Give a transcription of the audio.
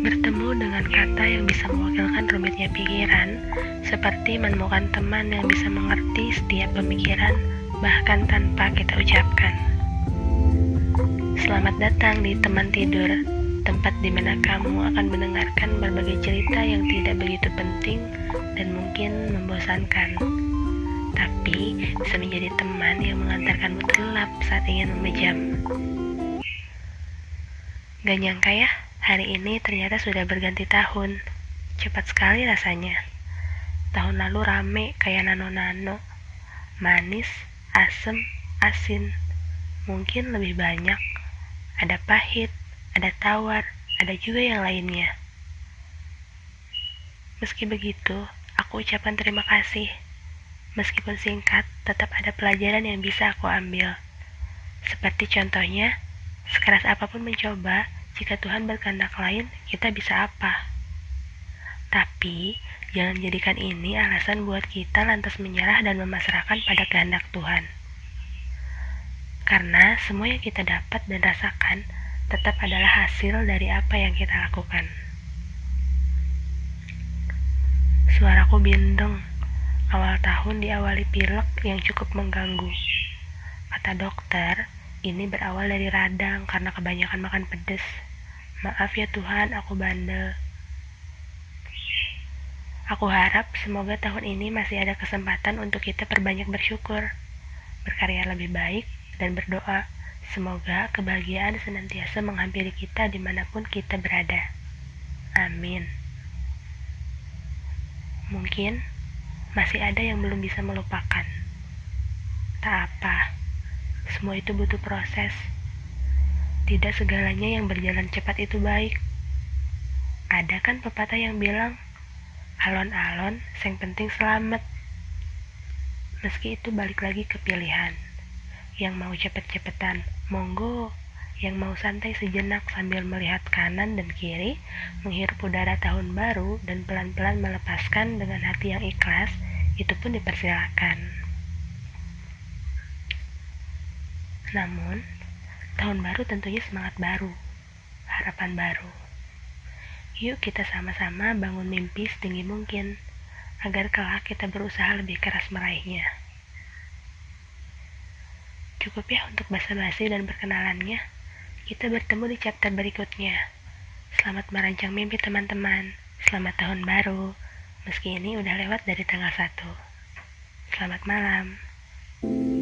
Bertemu dengan kata yang bisa mewakilkan rumitnya pikiran, seperti menemukan teman yang bisa mengerti setiap pemikiran, bahkan tanpa kita ucapkan. Selamat datang di Teman Tidur, tempat di mana kamu akan mendengarkan berbagai cerita yang tidak begitu penting dan mungkin membosankan, tapi bisa menjadi teman yang mengantarkanmu terlelap saat ingin memejam. Gak nyangka ya, hari ini ternyata sudah berganti tahun. Cepat sekali rasanya. Tahun lalu rame kayak nano-nano. Manis, asem, asin. Mungkin lebih banyak. Ada pahit, ada tawar, ada juga yang lainnya. Meski begitu, aku ucapkan terima kasih. Meskipun singkat, tetap ada pelajaran yang bisa aku ambil. Seperti contohnya, sekeras apapun mencoba, jika Tuhan berkehendak lain, kita bisa apa? Tapi, jangan jadikan ini alasan buat kita lantas menyerah dan memasrahkan pada kehendak Tuhan. Karena semua yang kita dapat dan rasakan tetap adalah hasil dari apa yang kita lakukan. Suaraku bindeng. Awal tahun diawali pilek yang cukup mengganggu. Kata dokter, ini berawal dari radang karena kebanyakan makan pedas. Maaf ya Tuhan, aku bandel. Aku harap semoga tahun ini masih ada kesempatan untuk kita perbanyak bersyukur, berkarya lebih baik, dan berdoa. Semoga kebahagiaan senantiasa menghampiri kita dimanapun kita berada. Amin. Mungkin masih ada yang belum bisa melupakan. Tak apa, semua itu butuh proses. Tidak segalanya yang berjalan cepat itu baik. Ada kan pepatah yang bilang, alon-alon, yang penting selamat. Meski itu balik lagi ke pilihan. Yang mau cepet-cepetan, monggo. Yang mau santai sejenak sambil melihat kanan dan kiri, menghirup udara tahun baru dan pelan-pelan melepaskan dengan hati yang ikhlas, itu pun dipersilakan. Namun, tahun baru tentunya semangat baru, harapan baru. Yuk kita sama-sama bangun mimpi setinggi mungkin, agar kelak kita berusaha lebih keras meraihnya. Cukup ya untuk basa-basi dan perkenalannya. Kita bertemu di chapter berikutnya. Selamat merancang mimpi teman-teman. Selamat tahun baru, meski ini udah lewat dari tanggal 1. Selamat malam.